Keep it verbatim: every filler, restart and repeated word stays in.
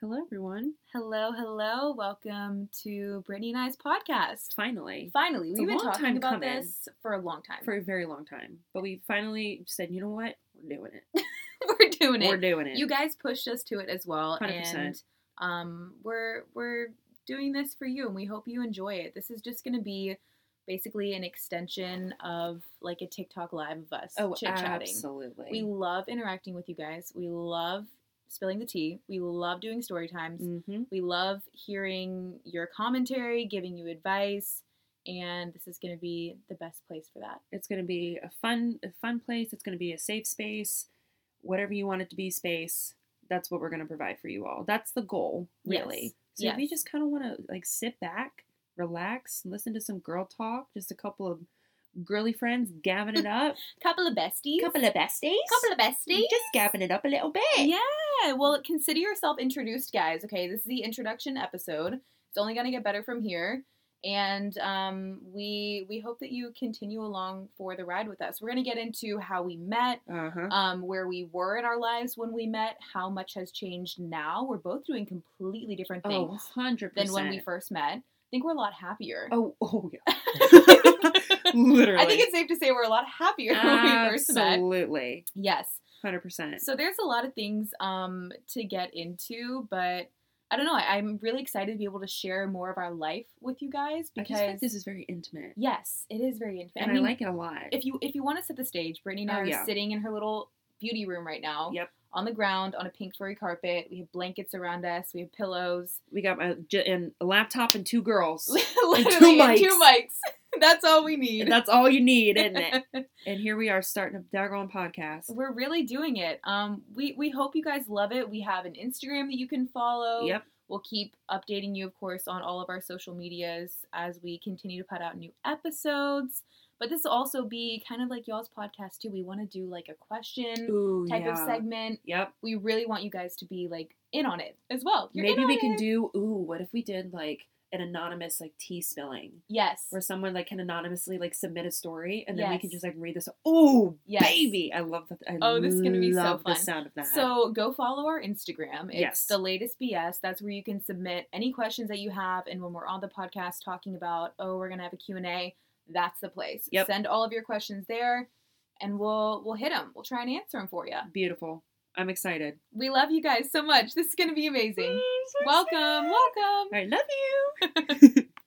Hello, everyone. Hello, hello. Welcome to Brittany and I's podcast. Finally. Finally. We've been talking about this for a long time. For a very long time. But we finally said, you know what? We're doing it. We're doing it. We're doing it. You guys pushed us to it as well. one hundred percent. And um, we're, we're doing this for you, and we hope you enjoy it. This is just going to be basically an extension of like a TikTok live of us oh, chit-chatting. Absolutely. We love interacting with you guys. We love spilling the tea. We love doing story times. Mm-hmm. We love hearing your commentary, giving you advice, and this is going to be the best place for that. It's going to be a fun, a fun place. It's going to be a safe space, whatever you want it to be. Space. That's what we're going to provide for you all. That's the goal, really. Yes. So yes. If you just kind of want to like sit back, relax, listen to some girl talk, just a couple of girly friends gabbing it up. Couple of besties. Couple of besties. Couple of besties. Just gabbing it up a little bit. Yeah. Well, consider yourself introduced, guys. Okay, this is the introduction episode. It's only going to get better from here, and um, we we hope that you continue along for the ride with us. We're going to get into how we met, uh-huh. um, where we were in our lives when we met, how much has changed now. We're both doing completely different things oh, one hundred percent. Than when we first met. I think we're a lot happier. Oh, oh yeah. Literally. I think it's safe to say we're a lot happier Absolutely. When we first met. Absolutely. Yes. one hundred percent. So there's a lot of things um, to get into, but I don't know. I, I'm really excited to be able to share more of our life with you guys because I just think this is very intimate. Yes, it is very intimate. And I, mean, I like it a lot. If you if you want to set the stage, Brittany and I oh, are yeah. sitting in her little beauty room right now. Yep. On the ground, on a pink furry carpet. We have blankets around us. We have pillows. We got my, and a laptop and two girls. Literally, and two mics. And two mics. That's all we need. And that's all you need, isn't it? And here we are starting a daggone podcast. We're really doing it. Um, we, we hope you guys love it. We have an Instagram that you can follow. Yep. We'll keep updating you, of course, on all of our social medias as we continue to put out new episodes. But this will also be kind of like y'all's podcast, too. We want to do, like, a question Ooh, type yeah. of segment. Yep. We really want you guys to be, like, in on it as well. You're Maybe we it. Can do, ooh, what if we did, like, an anonymous, like, tea spilling. Yes. Where someone, like, can anonymously, like, submit a story, and then yes. we can just, like, read this. Oh, yes. baby! I love that. I oh, this is going to be so fun. I love the sound of that. So, go follow our Instagram. It's yes. The Latest B S. That's where you can submit any questions that you have, and when we're on the podcast talking about, oh, we're going to have a Q and A, that's the place. Yep. Send all of your questions there, and we'll we'll hit them. We'll try and answer them for you. Beautiful. I'm excited. We love you guys so much. This is going to be amazing. Welcome, welcome. I love you.